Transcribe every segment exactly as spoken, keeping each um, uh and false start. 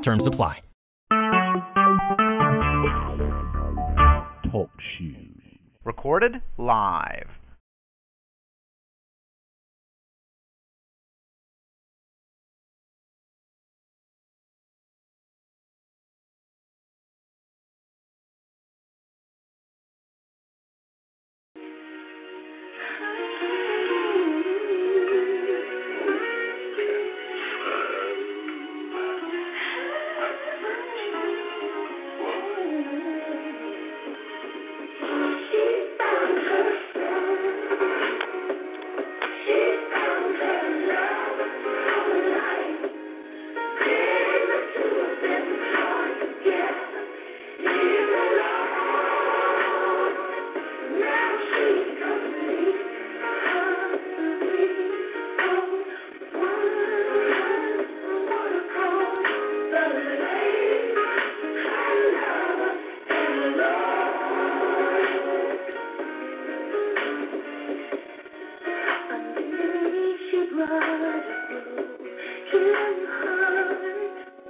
Terms apply. Talk shoes. Recorded live.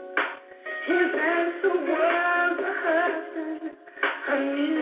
His hands the world, the husband,